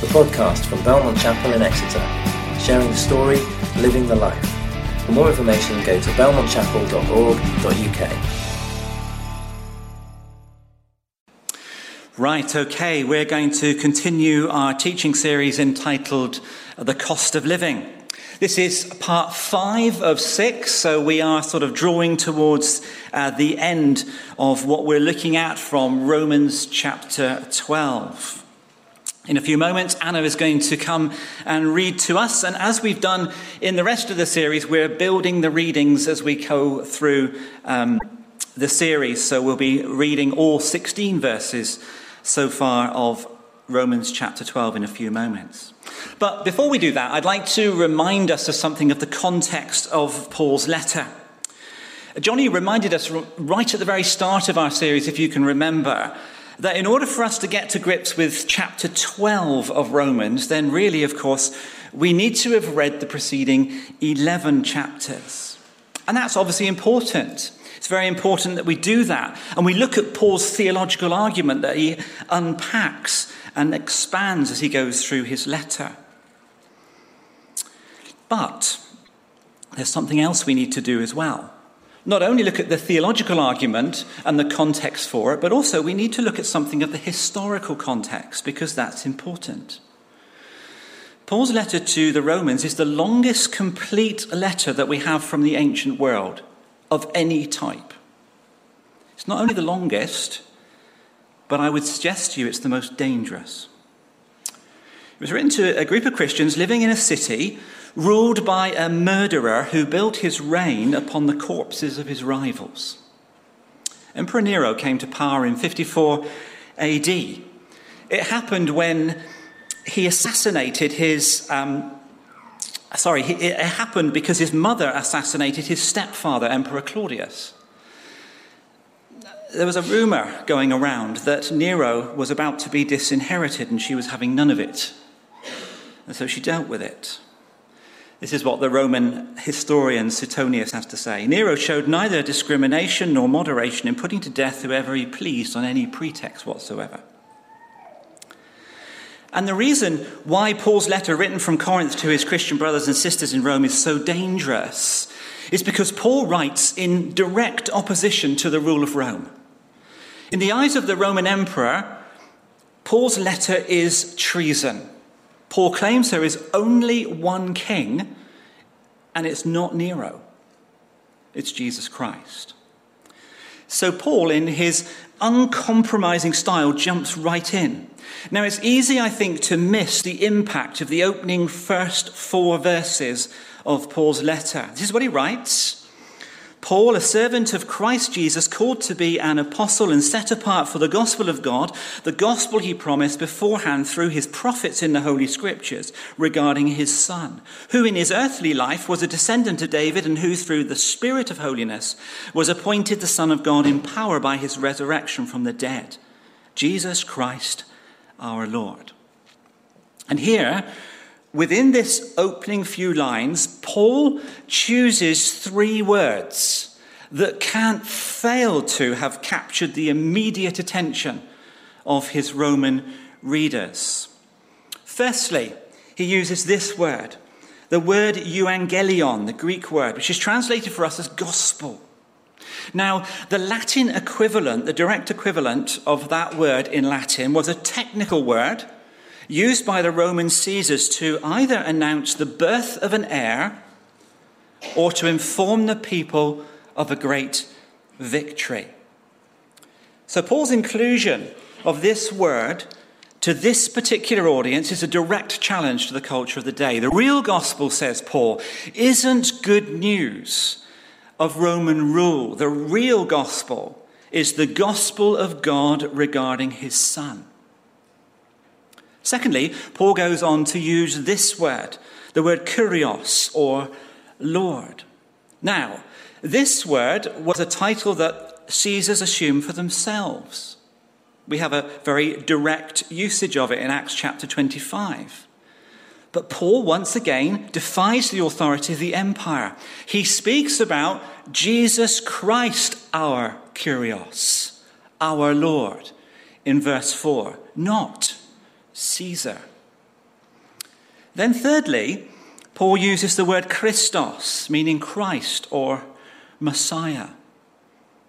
the podcast from Belmont Chapel in Exeter, sharing the story, living the life. For more information, go to belmontchapel.org.uk. Right, okay, we're going to continue our teaching series entitled The Cost of Living. This is part 5 of 6, so we are sort of drawing towards the end of what we're looking at from Romans chapter 12. In a few moments, Anna is going to come and read to us, and as we've done in the rest of the series, we're building the readings as we go through the series, so we'll be reading all 16 verses so far of Romans chapter 12 in a few moments. But before we do that, I'd like to remind us of something of the context of Paul's letter. Johnny reminded us right at the very start of our series, if you can remember, that in order for us to get to grips with chapter 12 of Romans, then really, of course, we need to have read the preceding 11 chapters. And that's obviously important. It's very important that we do that. And we look at Paul's theological argument that he unpacks and expands as he goes through his letter. But there's something else we need to do as well. Not only look at the theological argument and the context for it, but also we need to look at something of the historical context, because that's important. Paul's letter to the Romans is the longest complete letter that we have from the ancient world of any type. It's not only the longest, but I would suggest to you it's the most dangerous. It was written to a group of Christians living in a city ruled by a murderer who built his reign upon the corpses of his rivals. Emperor Nero came to power in 54 AD. It happened when he assassinated his... it happened because his mother assassinated his stepfather, Emperor Claudius. There was a rumor going around that Nero was about to be disinherited and she was having none of it. And so she dealt with it. This is what the Roman historian Suetonius has to say. Nero showed neither discrimination nor moderation in putting to death whoever he pleased on any pretext whatsoever. And the reason why Paul's letter written from Corinth to his Christian brothers and sisters in Rome is so dangerous is because Paul writes in direct opposition to the rule of Rome. In the eyes of the Roman emperor, Paul's letter is treason. Paul claims there is only one king, and it's not Nero. It's Jesus Christ. So Paul, in his uncompromising style, jumps right in. Now, it's easy, I think, to miss the impact of the opening first 4 verses of Paul's letter. This is what he writes. Paul, a servant of Christ Jesus, called to be an apostle and set apart for the gospel of God, the gospel he promised beforehand through his prophets in the Holy Scriptures regarding his Son, who in his earthly life was a descendant of David and who through the Spirit of holiness was appointed the Son of God in power by his resurrection from the dead, Jesus Christ our Lord. And here, within this opening few lines, Paul chooses 3 words that can't fail to have captured the immediate attention of his Roman readers. Firstly, he uses this word, the word euangelion, the Greek word, which is translated for us as gospel. Now, the Latin equivalent, the direct equivalent of that word in Latin was a technical word used by the Roman Caesars to either announce the birth of an heir or to inform the people of a great victory. So Paul's inclusion of this word to this particular audience is a direct challenge to the culture of the day. The real gospel, says Paul, isn't good news of Roman rule. The real gospel is the gospel of God regarding his Son. Secondly, Paul goes on to use this word, the word Kyrios, or Lord. Now, this word was a title that Caesars assumed for themselves. We have a very direct usage of it in Acts chapter 25. But Paul, once again, defies the authority of the empire. He speaks about Jesus Christ, our Kyrios, our Lord, in verse 4, not Caesar. Then thirdly, Paul uses the word Christos, meaning Christ or Messiah,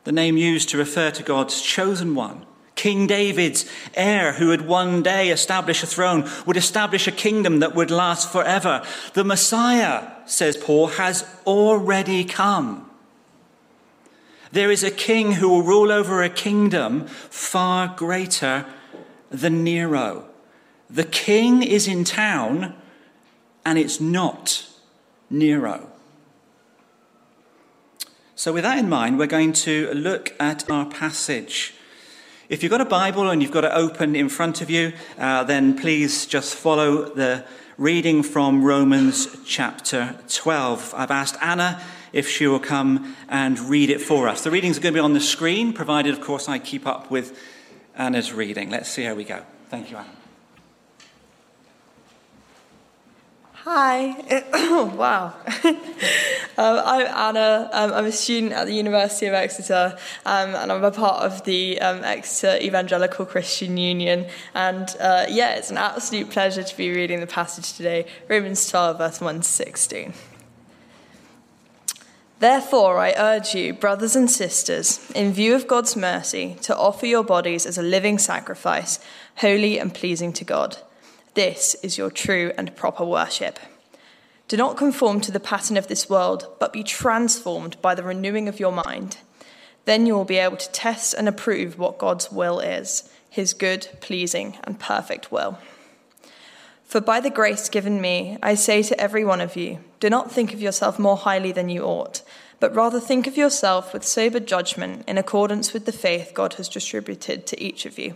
the name used to refer to God's chosen one. King David's heir, who would one day establish a throne, would establish a kingdom that would last forever. The Messiah, says Paul, has already come. There is a king who will rule over a kingdom far greater than Nero. The king is in town, and it's not Nero. So with that in mind, we're going to look at our passage. If you've got a Bible and you've got it open in front of you, then please just follow the reading from Romans chapter 12. I've asked Anna if she will come and read it for us. The readings are going to be on the screen, provided, of course, I keep up with Anna's reading. Let's see how we go. Thank you, Anna. Hi. Wow. I'm Anna. I'm a student at the University of Exeter, and I'm a part of the Exeter Evangelical Christian Union. And it's an absolute pleasure to be reading the passage today, Romans 12, verse 1 to 16. Therefore, I urge you, brothers and sisters, in view of God's mercy, to offer your bodies as a living sacrifice, holy and pleasing to God. This is your true and proper worship. Do not conform to the pattern of this world, but be transformed by the renewing of your mind. Then you will be able to test and approve what God's will is, his good, pleasing, and perfect will. For by the grace given me, I say to every one of you, do not think of yourself more highly than you ought, but rather think of yourself with sober judgment in accordance with the faith God has distributed to each of you.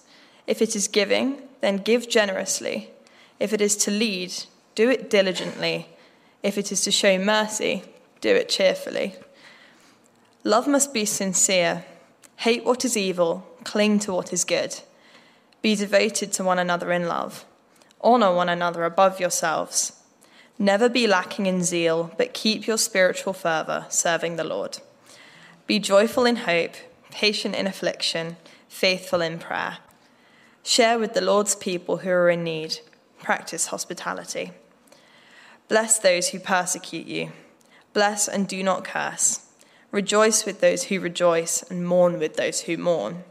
If it is giving, then give generously. If it is to lead, do it diligently. If it is to show mercy, do it cheerfully. Love must be sincere. Hate what is evil. Cling to what is good. Be devoted to one another in love. Honour one another above yourselves. Never be lacking in zeal, but keep your spiritual fervour, serving the Lord. Be joyful in hope, patient in affliction, faithful in prayer. Share with the Lord's people who are in need. Practice hospitality. Bless those who persecute you. Bless and do not curse. Rejoice with those who rejoice and mourn with those who mourn.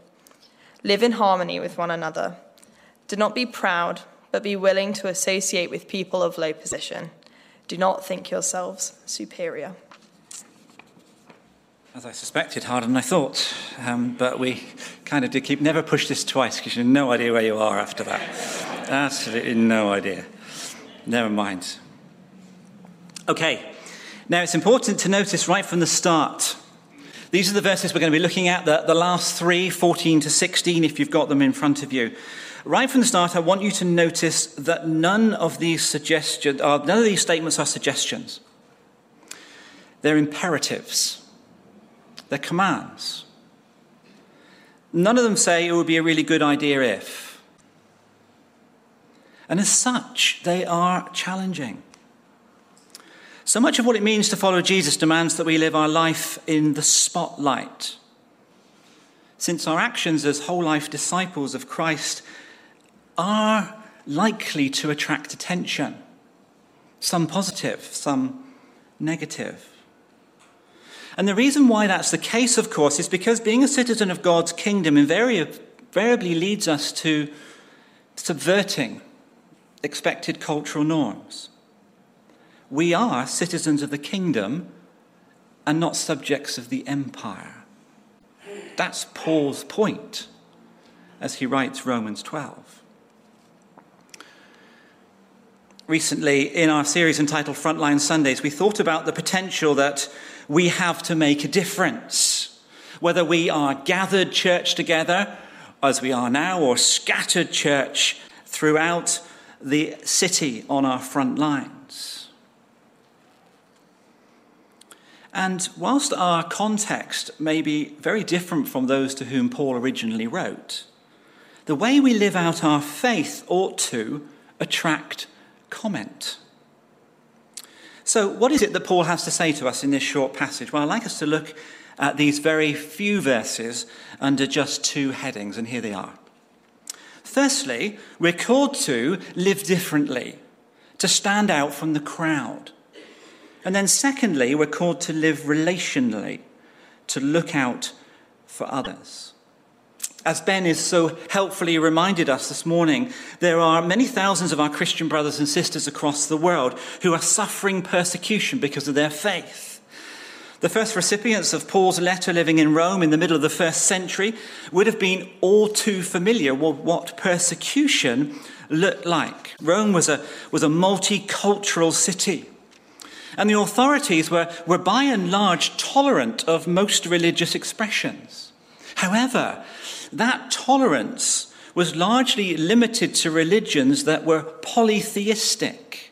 Live in harmony with one another. Do not be proud, but be willing to associate with people of low position. Do not think yourselves superior. As I suspected, harder than I thought, but we kind of did keep, never push this twice because you have no idea where you are after that. Absolutely no idea. Never mind. Okay, now it's important to notice right from the start. These are the verses we're going to be looking at, the last three, 14 to 16, if you've got them in front of you. Right from the start, I want you to notice that none of these statements are suggestions. They're imperatives. They're commands. None of them say it would be a really good idea if. And as such, they are challenging. So much of what it means to follow Jesus demands that we live our life in the spotlight, since our actions as whole life disciples of Christ are likely to attract attention, some positive, some negative. And the reason why that's the case, of course, is because being a citizen of God's kingdom invariably leads us to subverting expected cultural norms. We are citizens of the kingdom and not subjects of the empire. That's Paul's point as he writes Romans 12. Recently, in our series entitled Frontline Sundays, we thought about the potential that we have to make a difference, whether we are gathered church together, as we are now, or scattered church throughout the city on our front lines. And whilst our context may be very different from those to whom Paul originally wrote, the way we live out our faith ought to attract comment. So what is it that Paul has to say to us in this short passage? Well, I'd like us to look at these very few verses under just two headings, and here they are. Firstly, we're called to live differently, to stand out from the crowd. And then secondly, we're called to live relationally, to look out for others. As Ben is so helpfully reminded us this morning, there are many thousands of our Christian brothers and sisters across the world who are suffering persecution because of their faith. The first recipients of Paul's letter living in Rome in the middle of the first century would have been all too familiar with what persecution looked like. Rome was a multicultural city, and the authorities were by and large tolerant of most religious expressions. However, that tolerance was largely limited to religions that were polytheistic,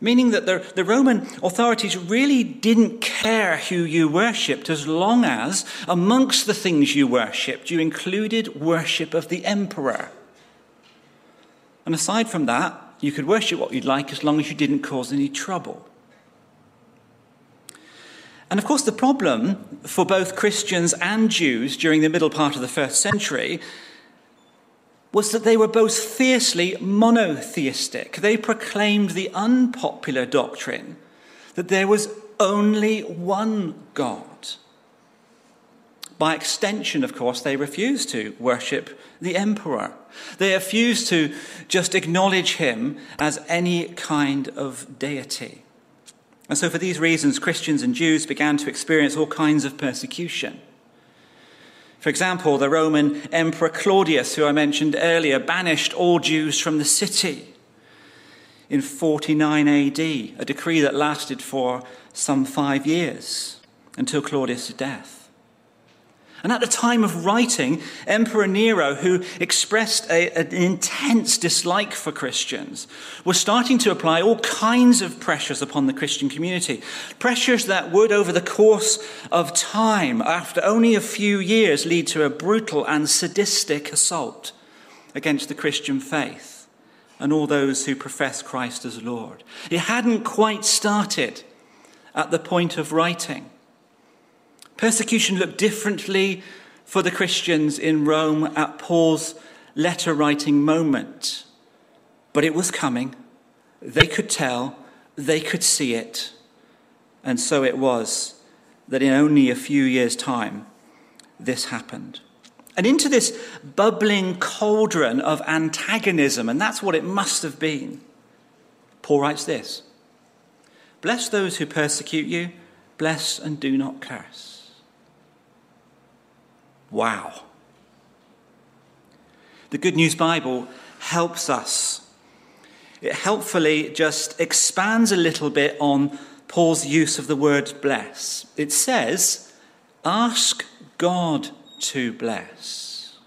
meaning that the Roman authorities really didn't care who you worshipped as long as, amongst the things you worshipped, you included worship of the emperor. And aside from that, you could worship what you'd like as long as you didn't cause any trouble. And of course, the problem for both Christians and Jews during the middle part of the first century was that they were both fiercely monotheistic. They proclaimed the unpopular doctrine that there was only one God. By extension, of course, they refused to worship the emperor. They refused to just acknowledge him as any kind of deity. And so for these reasons, Christians and Jews began to experience all kinds of persecution. For example, the Roman Emperor Claudius, who I mentioned earlier, banished all Jews from the city in 49 AD, a decree that lasted for some 5 years until Claudius' death. And at the time of writing, Emperor Nero, who expressed an intense dislike for Christians, was starting to apply all kinds of pressures upon the Christian community. Pressures that would, over the course of time, after only a few years, lead to a brutal and sadistic assault against the Christian faith and all those who profess Christ as Lord. It hadn't quite started at the point of writing. Persecution looked differently for the Christians in Rome at Paul's letter-writing moment. But it was coming. They could tell. They could see it. And so it was that in only a few years' time, this happened. And into this bubbling cauldron of antagonism, and that's what it must have been, Paul writes this: "Bless those who persecute you. Bless and do not curse." Wow. The Good News Bible helps us. It helpfully just expands a little bit on Paul's use of the word bless. It says, ask God to bless.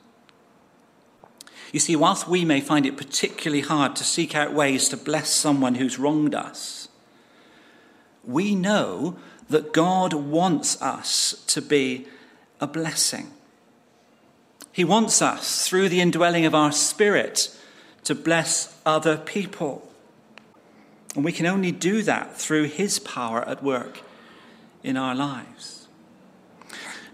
You see, whilst we may find it particularly hard to seek out ways to bless someone who's wronged us, we know that God wants us to be a blessing. He wants us, through the indwelling of our spirit, to bless other people. And we can only do that through his power at work in our lives.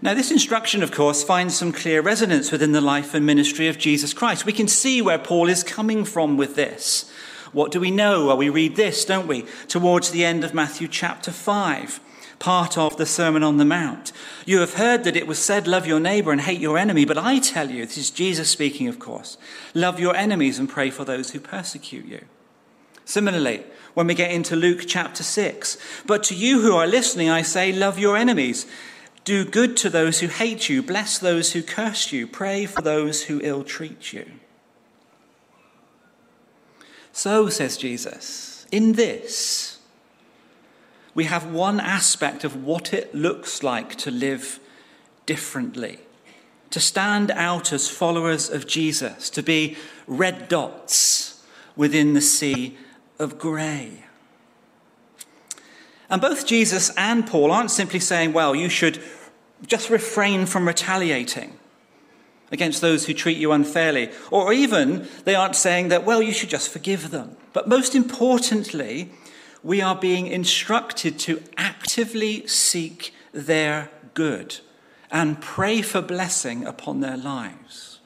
Now, this instruction, of course, finds some clear resonance within the life and ministry of Jesus Christ. We can see where Paul is coming from with this. What do we know? Well, we read this, don't we? Towards the end of Matthew chapter 5. Part of the Sermon on the Mount. You have heard that it was said, love your neighbor and hate your enemy. But I tell you, this is Jesus speaking, of course, love your enemies and pray for those who persecute you. Similarly, when we get into Luke chapter 6, but to you who are listening, I say, love your enemies. Do good to those who hate you. Bless those who curse you. Pray for those who ill treat you. So, says Jesus, in this, we have one aspect of what it looks like to live differently, to stand out as followers of Jesus, to be red dots within the sea of grey. And both Jesus and Paul aren't simply saying, well, you should just refrain from retaliating against those who treat you unfairly. Or even they aren't saying that, well, you should just forgive them. But most importantly, we are being instructed to actively seek their good and pray for blessing upon their lives.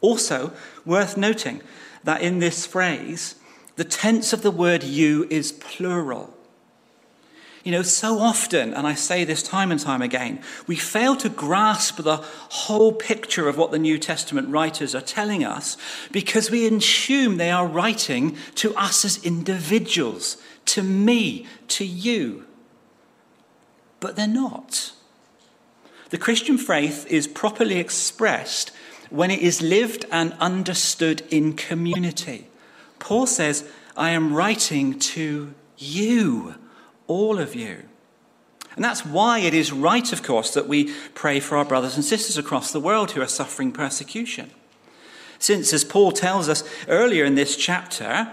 Also, worth noting that in this phrase, the tense of the word you is plural. You know, so often, and I say this time and time again, we fail to grasp the whole picture of what the New Testament writers are telling us because we assume they are writing to us as individuals, to me, to you. But they're not. The Christian faith is properly expressed when it is lived and understood in community. Paul says, I am writing to you, all of you. And that's why it is right, of course, that we pray for our brothers and sisters across the world who are suffering persecution. Since, as Paul tells us earlier in this chapter,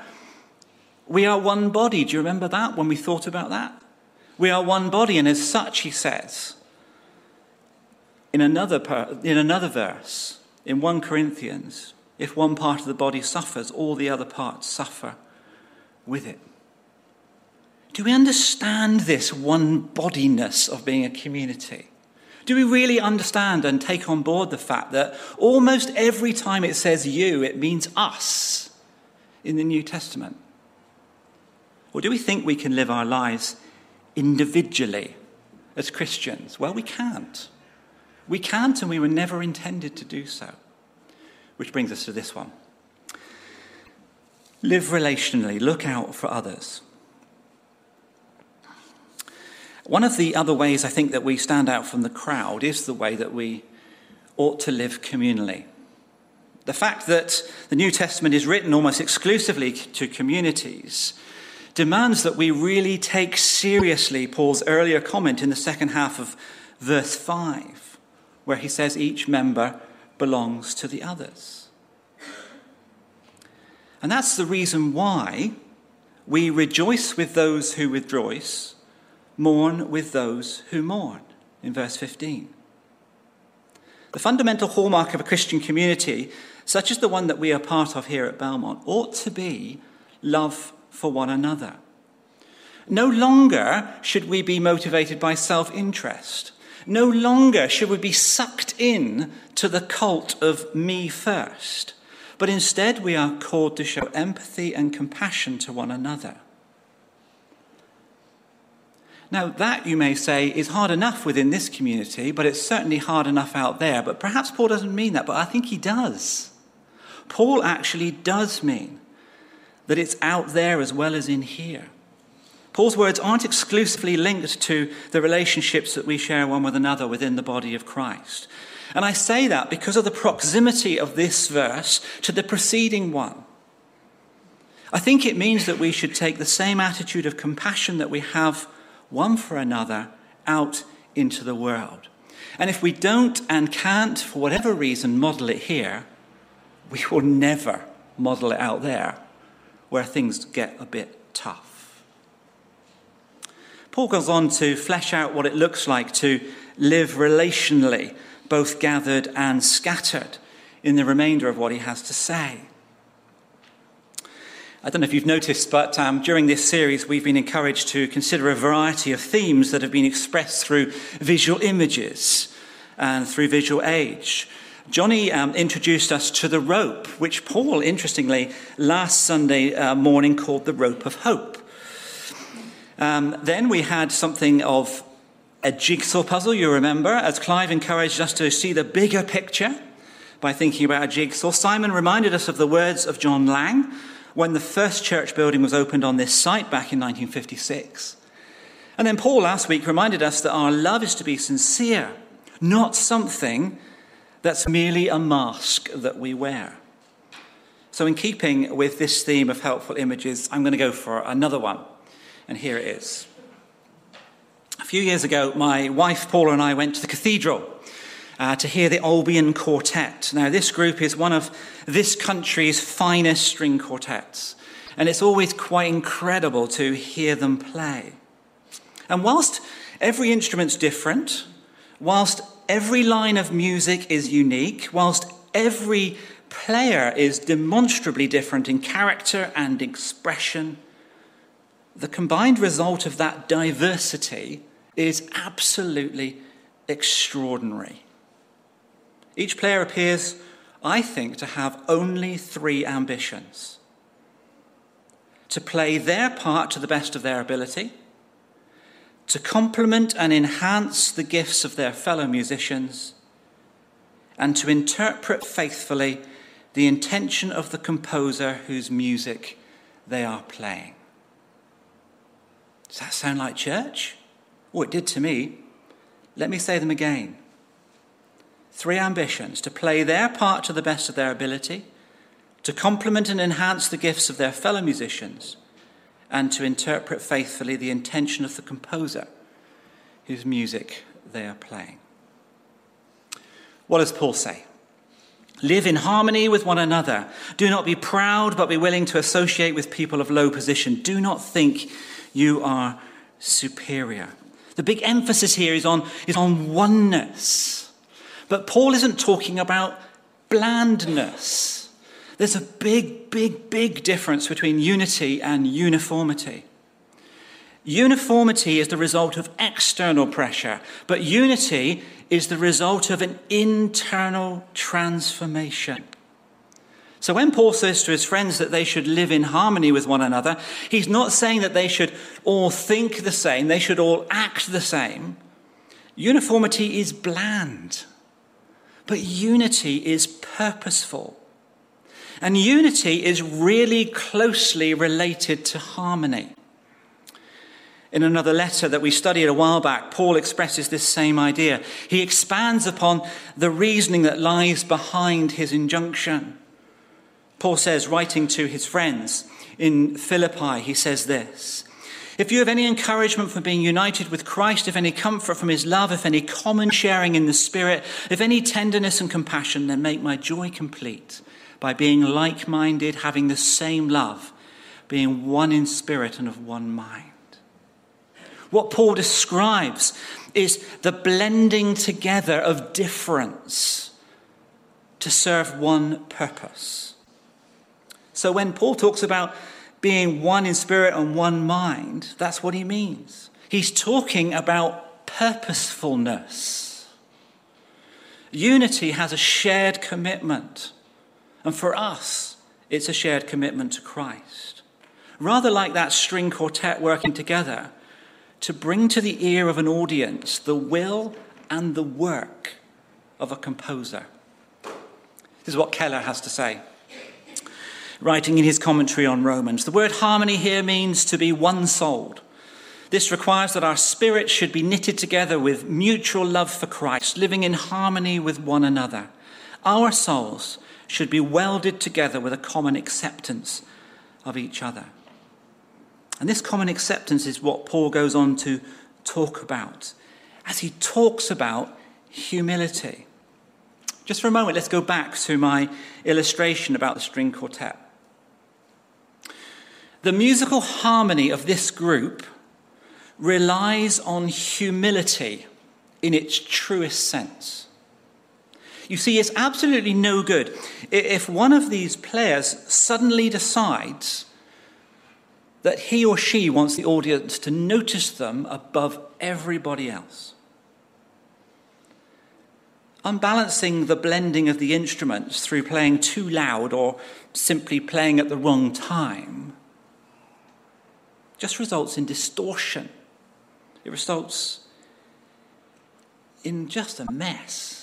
we are one body. Do you remember that when we thought about that? We are one body, and as such, he says, in another verse, in 1 Corinthians, if one part of the body suffers, all the other parts suffer with it. Do we understand this one-bodiness of being a community? Do we really understand and take on board the fact that almost every time it says you, it means us in the New Testament? Or do we think we can live our lives individually as Christians? Well, we can't. We can't, and we were never intended to do so. Which brings us to this one. Live relationally. Look out for others. One of the other ways I think that we stand out from the crowd is the way that we ought to live communally. The fact that the New Testament is written almost exclusively to communities demands that we really take seriously Paul's earlier comment in the second half of verse 5, where he says each member belongs to the others. And that's the reason why we rejoice with those who rejoice, mourn with those who mourn, in verse 15. The fundamental hallmark of a Christian community, such as the one that we are part of here at Belmont, ought to be love for one another. No longer should we be motivated by self-interest. No longer should we be sucked in to the cult of me first. But instead, we are called to show empathy and compassion to one another. Now, that, you may say, is hard enough within this community, but it's certainly hard enough out there. But perhaps Paul doesn't mean that, but I think he does. Paul actually does mean that it's out there as well as in here. Paul's words aren't exclusively linked to the relationships that we share one with another within the body of Christ. And I say that because of the proximity of this verse to the preceding one. I think it means that we should take the same attitude of compassion that we have one for another out into the world. And if we don't and can't, for whatever reason, model it here, we will never model it out there, where things get a bit tough. Paul goes on to flesh out what it looks like to live relationally, both gathered and scattered, in the remainder of what he has to say. I don't know if you've noticed, but during this series, we've been encouraged to consider a variety of themes that have been expressed through visual images and through visual age. Johnny introduced us to the rope, which Paul, interestingly, last Sunday morning called the rope of hope. Then we had something of a jigsaw puzzle, you remember, as Clive encouraged us to see the bigger picture by thinking about a jigsaw. Simon reminded us of the words of John Lang, when the first church building was opened on this site back in 1956. And then Paul last week reminded us that our love is to be sincere, not something that's merely a mask that we wear. So in keeping with this theme of helpful images, I'm going to go for another one. And here it is. A few years ago, my wife Paula and I went to the cathedral to hear the Albion Quartet. Now, this group is one of this country's finest string quartets, and it's always quite incredible to hear them play. And whilst every instrument's different, whilst every line of music is unique, whilst every player is demonstrably different in character and expression, the combined result of that diversity is absolutely extraordinary. Each player appears, I think, to have only three ambitions: to play their part to the best of their ability, to complement and enhance the gifts of their fellow musicians, and to interpret faithfully the intention of the composer whose music they are playing. Does that sound like church? Oh, it did to me. Let me say them again. Three ambitions: to play their part to the best of their ability, to complement and enhance the gifts of their fellow musicians, and to interpret faithfully the intention of the composer whose music they are playing. What does Paul say? Live in harmony with one another. Do not be proud, but be willing to associate with people of low position. Do not think you are superior. The big emphasis here is on oneness. But Paul isn't talking about blandness. There's a big, big, big difference between unity and uniformity. Uniformity is the result of external pressure, but unity is the result of an internal transformation. So when Paul says to his friends that they should live in harmony with one another, he's not saying that they should all think the same, they should all act the same. Uniformity is bland, but unity is purposeful. And unity is really closely related to harmony. In another letter that we studied a while back, Paul expresses this same idea. He expands upon the reasoning that lies behind his injunction. Paul says, writing to his friends in Philippi, he says this: if you have any encouragement from being united with Christ, if any comfort from his love, if any common sharing in the Spirit, if any tenderness and compassion, then make my joy complete by being like-minded, having the same love, being one in spirit and of one mind. What Paul describes is the blending together of difference to serve one purpose. So when Paul talks about being one in spirit and one mind, that's what he means. He's talking about purposefulness. Unity has a shared commitment. And for us, it's a shared commitment to Christ. Rather like that string quartet working together to bring to the ear of an audience the will and the work of a composer. This is what Keller has to say, writing in his commentary on Romans. The word harmony here means to be one-souled. This requires that our spirits should be knitted together with mutual love for Christ, living in harmony with one another. Our souls should be welded together with a common acceptance of each other. And this common acceptance is what Paul goes on to talk about as he talks about humility. Just for a moment, let's go back to my illustration about the string quartet. The musical harmony of this group relies on humility in its truest sense. You see, it's absolutely no good if one of these players suddenly decides that he or she wants the audience to notice them above everybody else. Unbalancing the blending of the instruments through playing too loud or simply playing at the wrong time just results in distortion. It results in just a mess.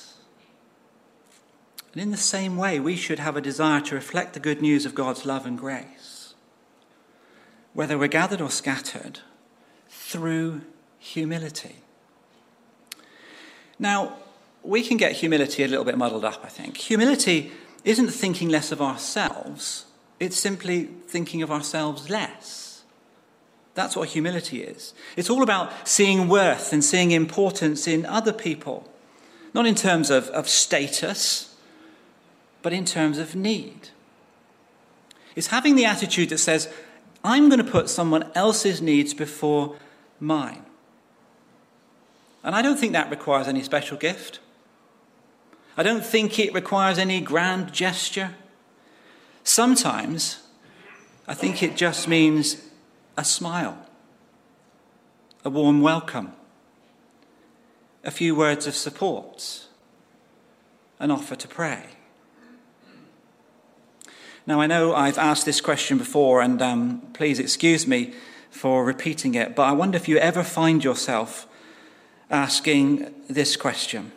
And in the same way, we should have a desire to reflect the good news of God's love and grace, whether we're gathered or scattered, through humility. Now, we can get humility a little bit muddled up, I think. Humility isn't thinking less of ourselves. It's simply thinking of ourselves less. That's what humility is. It's all about seeing worth and seeing importance in other people. not in terms of status, but in terms of need. It's having the attitude that says, I'm going to put someone else's needs before mine. And I don't think that requires any special gift. I don't think it requires any grand gesture. Sometimes, I think it just means a smile, a warm welcome, a few words of support, an offer to pray. Now, I know I've asked this question before, and please excuse me for repeating it, but I wonder if you ever find yourself asking this question.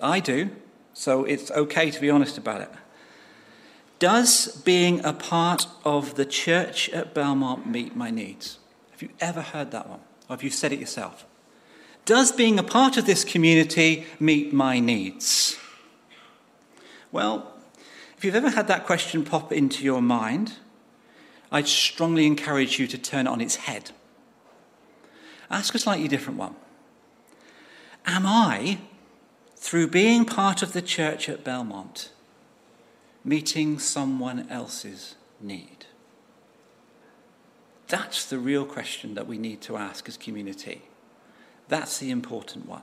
I do, so it's okay to be honest about it. Does being a part of the church at Belmont meet my needs? Have you ever heard that one? Or have you said it yourself? Does being a part of this community meet my needs? Well, if you've ever had that question pop into your mind, I'd strongly encourage you to turn it on its head. Ask a slightly different one. Am I, through being part of the church at Belmont, meeting someone else's need? That's the real question that we need to ask as community. That's the important one.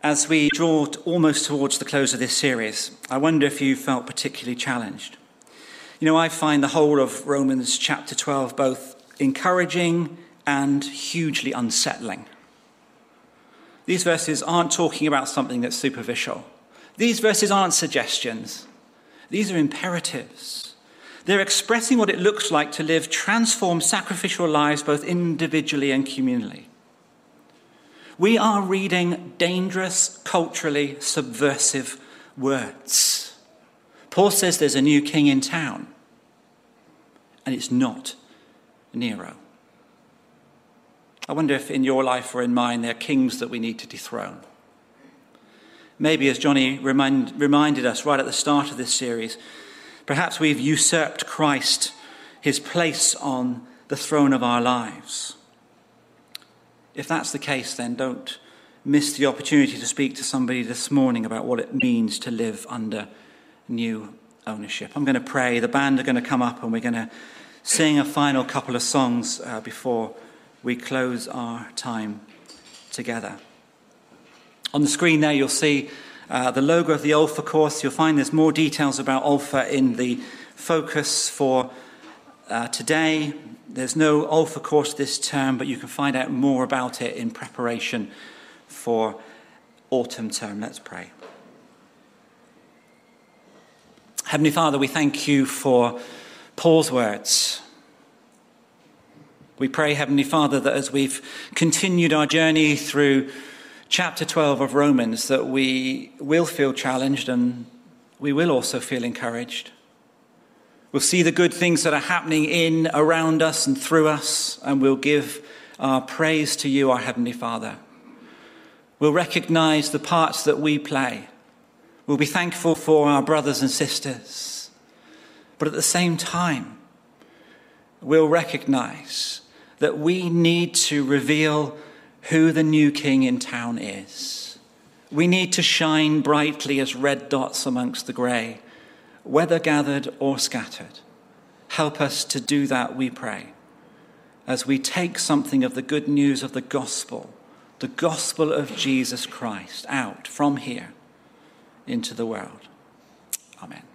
As we draw almost towards the close of this series, I wonder if you felt particularly challenged. You know, I find the whole of Romans chapter 12 both encouraging and hugely unsettling. These verses aren't talking about something that's superficial. These verses aren't suggestions. These are imperatives. They're expressing what it looks like to live transformed sacrificial lives both individually and communally. We are reading dangerous, culturally subversive words. Paul says there's a new king in town, and it's not Nero. I wonder if in your life or in mine there are kings that we need to dethrone. Maybe, as Johnny reminded us right at the start of this series, perhaps we've usurped Christ, his place on the throne of our lives. If that's the case, then don't miss the opportunity to speak to somebody this morning about what it means to live under new ownership. I'm going to pray. The band are going to come up and we're going to sing a final couple of songs before we close our time together. On the screen there, you'll see the logo of the Alpha course. You'll find there's more details about Alpha in the focus for today. There's no Alpha course this term, but you can find out more about it in preparation for autumn term. Let's pray. Heavenly Father, we thank you for Paul's words. We pray, Heavenly Father, that as we've continued our journey through chapter 12 of Romans, that we will feel challenged and we will also feel encouraged. We'll see the good things that are happening in, around us and through us, and we'll give our praise to you, our Heavenly Father. We'll recognize the parts that we play. We'll be thankful for our brothers and sisters. But at the same time, we'll recognize that we need to reveal who the new king in town is. We need to shine brightly as red dots amongst the grey, whether gathered or scattered. Help us to do that, we pray, as we take something of the good news of the gospel of Jesus Christ, out from here into the world. Amen.